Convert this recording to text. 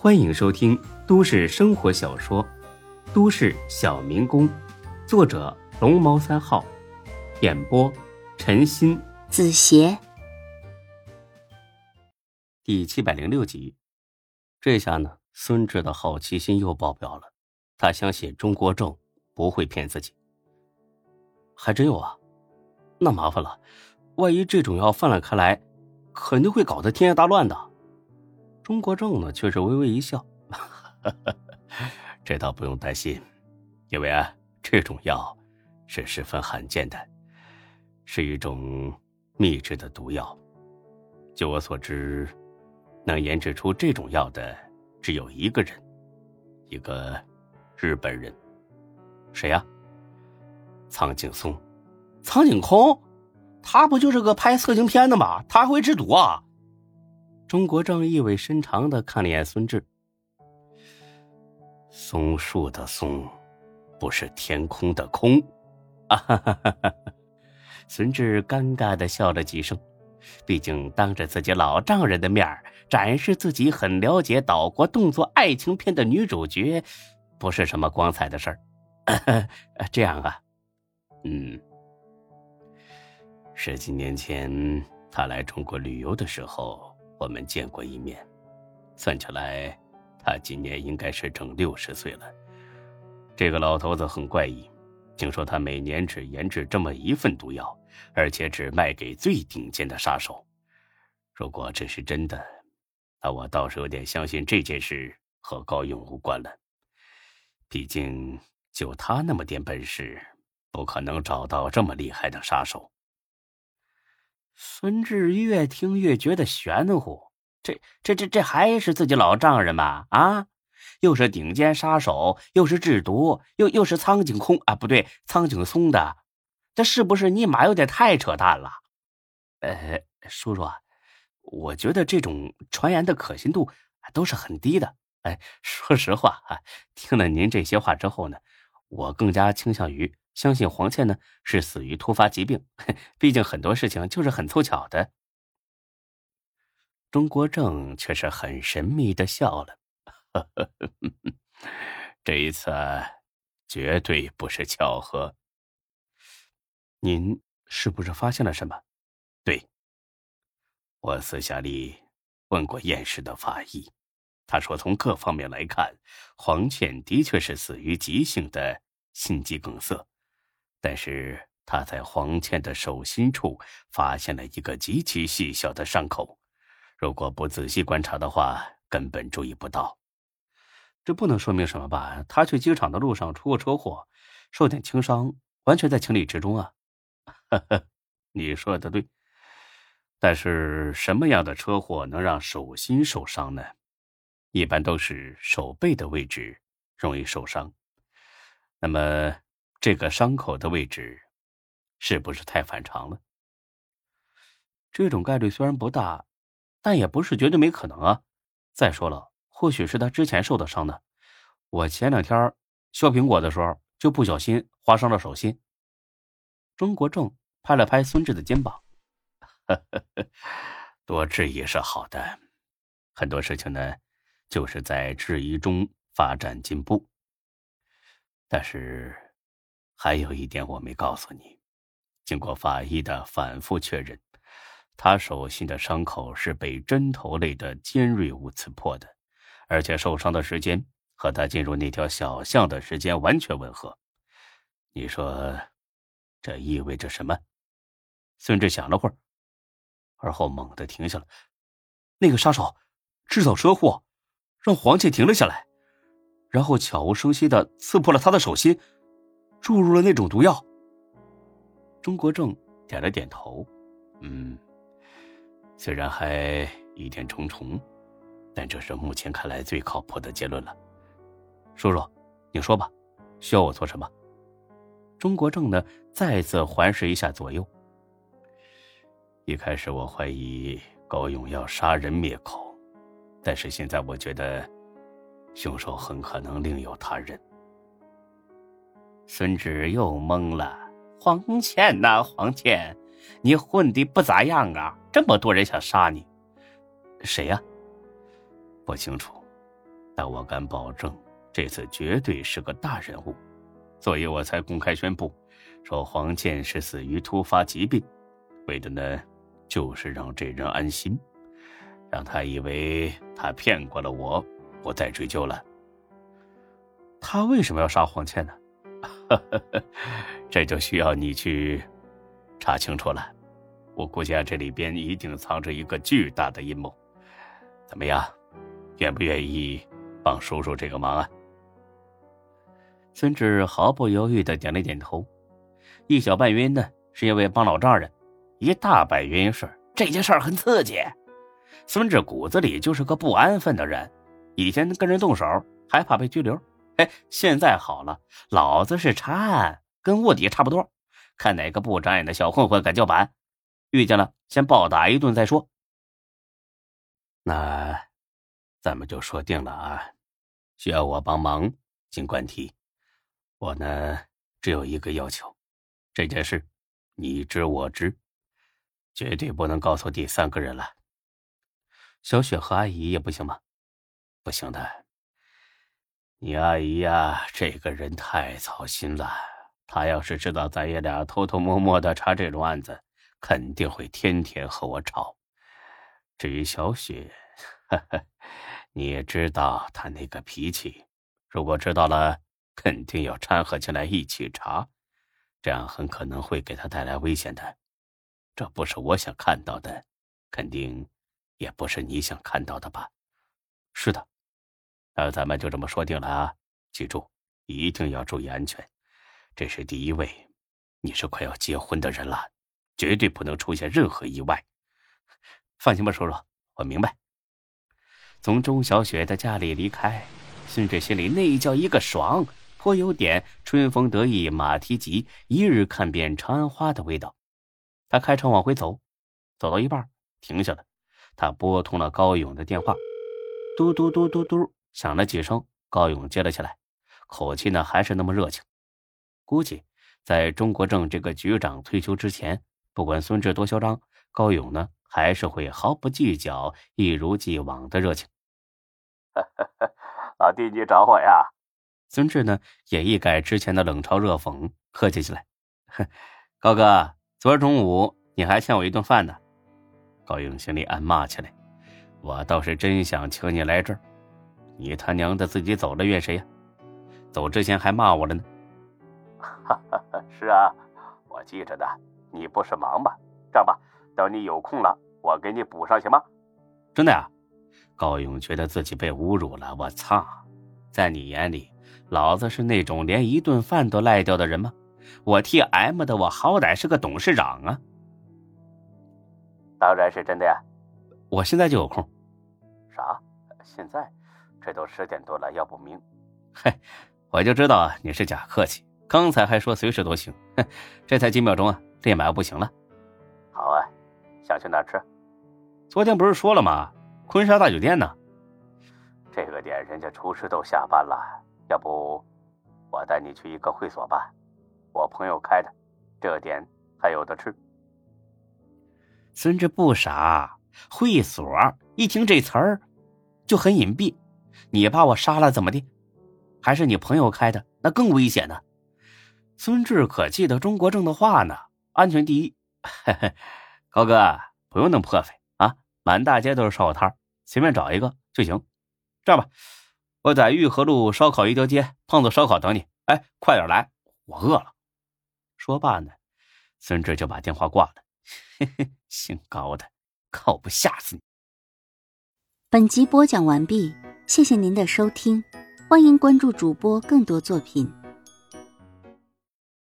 欢迎收听都市生活小说《都市小民工》，作者龙猫三号，演播陈欣，子邪，第706集。这下呢，孙志的好奇心又爆表了，他相信中国政不会骗自己。还真有啊，那麻烦了，万一这种药泛滥开来，肯定会搞得天下大乱的。中国政呢却是微微一笑，呵呵，这倒不用担心，因为啊，这种药是十分罕见的，是一种秘制的毒药。据我所知，能研制出这种药的只有一个人，一个日本人。谁啊？苍井松。苍井空？他不就是个拍色情片的吗？他还会制毒啊？中国政意味深长地看了一眼孙志，松树的松，不是天空的空。啊哈哈哈哈！孙志尴尬地笑了几声，毕竟当着自己老丈人的面展示自己很了解岛国动作爱情片的女主角，不是什么光彩的事儿。这样啊，10几年前他来中国旅游的时候，我们见过一面，算起来他今年应该是整60岁了。这个老头子很怪异，听说他每年只研制这么一份毒药，而且只卖给最顶尖的杀手。如果这是真的，那我倒是有点相信这件事和高勇无关了。毕竟就他那么点本事，不可能找到这么厉害的杀手。孙志越听越觉得玄乎，这还是自己老丈人吧？啊，又是顶尖杀手，又是制毒，又是苍井空啊，不对，苍井松的，这是不是尼玛有点太扯淡了？叔叔啊，我觉得这种传言的可信度都是很低的。说实话啊，听了您这些话之后呢，我更加倾向于相信黄倩呢是死于突发疾病，毕竟很多事情就是很凑巧的。中国政却是很神秘的笑了，呵呵呵，这一次绝对不是巧合。您是不是发现了什么？对，我私下里问过验尸的法医，他说从各方面来看，黄倩的确是死于急性的心肌梗塞。但是他在黄倩的手心处发现了一个极其细小的伤口，如果不仔细观察的话，根本注意不到。这不能说明什么吧？他去机场的路上出过车祸，受点轻伤，完全在情理之中啊。呵呵，你说的对。但是什么样的车祸能让手心受伤呢？一般都是手背的位置容易受伤。那么这个伤口的位置是不是太反常了？这种概率虽然不大，但也不是绝对没可能啊。再说了，或许是他之前受的伤呢。我前2天削苹果的时候就不小心划伤了手心。中国政拍了拍孙志的肩膀，呵呵呵，多质疑是好的，很多事情呢就是在质疑中发展进步。但是还有一点我没告诉你，经过法医的反复确认，他手心的伤口是被针头类的尖锐物刺破的，而且受伤的时间和他进入那条小巷的时间完全吻合。你说这意味着什么？孙志想了会儿，而后猛地停下了。那个杀手制造车祸，让黄倩停了下来，然后悄无声息地刺破了他的手心，注入了那种毒药。中国政点了点头，虽然还疑点重重，但这是目前看来最靠谱的结论了。叔叔，你说吧，需要我做什么？中国政呢，再次环视一下左右。一开始我怀疑高勇要杀人灭口，但是现在我觉得凶手很可能另有他人。孙志又懵了，黄倩啊，黄倩，你混得不咋样啊，这么多人想杀你。谁啊？不清楚，但我敢保证，这次绝对是个大人物，所以我才公开宣布，说黄健是死于突发疾病，为的呢，就是让这人安心，让他以为他骗过了我，不再追究了。他为什么要杀黄倩呢？这就需要你去查清楚了。我估计啊，这里边一定藏着一个巨大的阴谋。怎么样，愿不愿意帮叔叔这个忙啊？孙志毫不犹豫地点了点头。一小半晕呢，是因为帮老丈人；一大半晕是这件事儿很刺激。孙志骨子里就是个不安分的人，以前跟人动手还怕被拘留。哎，现在好了，老子是查案，跟卧底差不多，看哪个不长眼的小混混敢叫板，遇见了先暴打一顿再说。那咱们就说定了啊，需要我帮忙尽管提，我呢只有一个要求，这件事你知我知，绝对不能告诉第三个人了。小雪和阿姨也不行吗？不行的。你阿姨呀，这个人太操心了，她要是知道咱爷俩偷偷摸摸的查这种案子，肯定会天天和我吵。至于小雪，呵呵，你也知道她那个脾气，如果知道了，肯定要掺和起来一起查，这样很可能会给她带来危险的。这不是我想看到的，肯定也不是你想看到的吧？是的。那咱们就这么说定了啊，记住，一定要注意安全，这是第一位。你是快要结婚的人了，绝对不能出现任何意外。放心吧，叔叔，我明白。从钟小雪的家里离开，孙志心里那叫一个爽，颇有点春风得意马蹄疾，一日看遍长安花的味道。他开车往回走，走到一半停下了，他拨通了高勇的电话，嘟嘟嘟嘟嘟。响了几声，高勇接了起来，口气呢还是那么热情。估计在中国政这个局长退休之前，不管孙志多嚣张，高勇呢还是会毫不计较，一如既往的热情。老弟，你找我呀？孙志呢也一改之前的冷嘲热讽，客气起来。高哥，昨儿中午你还欠我一顿饭呢。高勇心里暗骂起来，我倒是真想请你来这儿。你他娘的自己走了，怨谁呀？走之前还骂我了呢。是啊，我记着的。你不是忙吧？这样吧，等你有空了，我给你补上行吗？真的呀？高勇觉得自己被侮辱了。我操！在你眼里，老子是那种连一顿饭都赖掉的人吗？我 TM 的，我好歹是个董事长啊。当然是真的呀。我现在就有空。啥？现在？这都10点多了，要不明？嘿，我就知道啊，你是假客气，刚才还说随时都行，这才几秒钟啊，立马不行了。好啊，想去哪吃？昨天不是说了吗？昆沙大酒店呢？这个点人家厨师都下班了，要不我带你去一个会所吧，我朋友开的，这点还有的吃。孙志不傻，会所一听这词儿就很隐蔽。你把我杀了怎么的？还是你朋友开的，那更危险呢。孙志可记得中国政的话呢，安全第一。高哥，不用那么破费啊，满大街都是烧烤摊，随便找一个就行。这样吧，我在玉河路烧烤一条街胖子烧烤等你，哎，快点来，我饿了。说罢呢，孙志就把电话挂了。嘿嘿，姓高的，靠不吓死你。本集播讲完毕。谢谢您的收听，欢迎关注主播更多作品。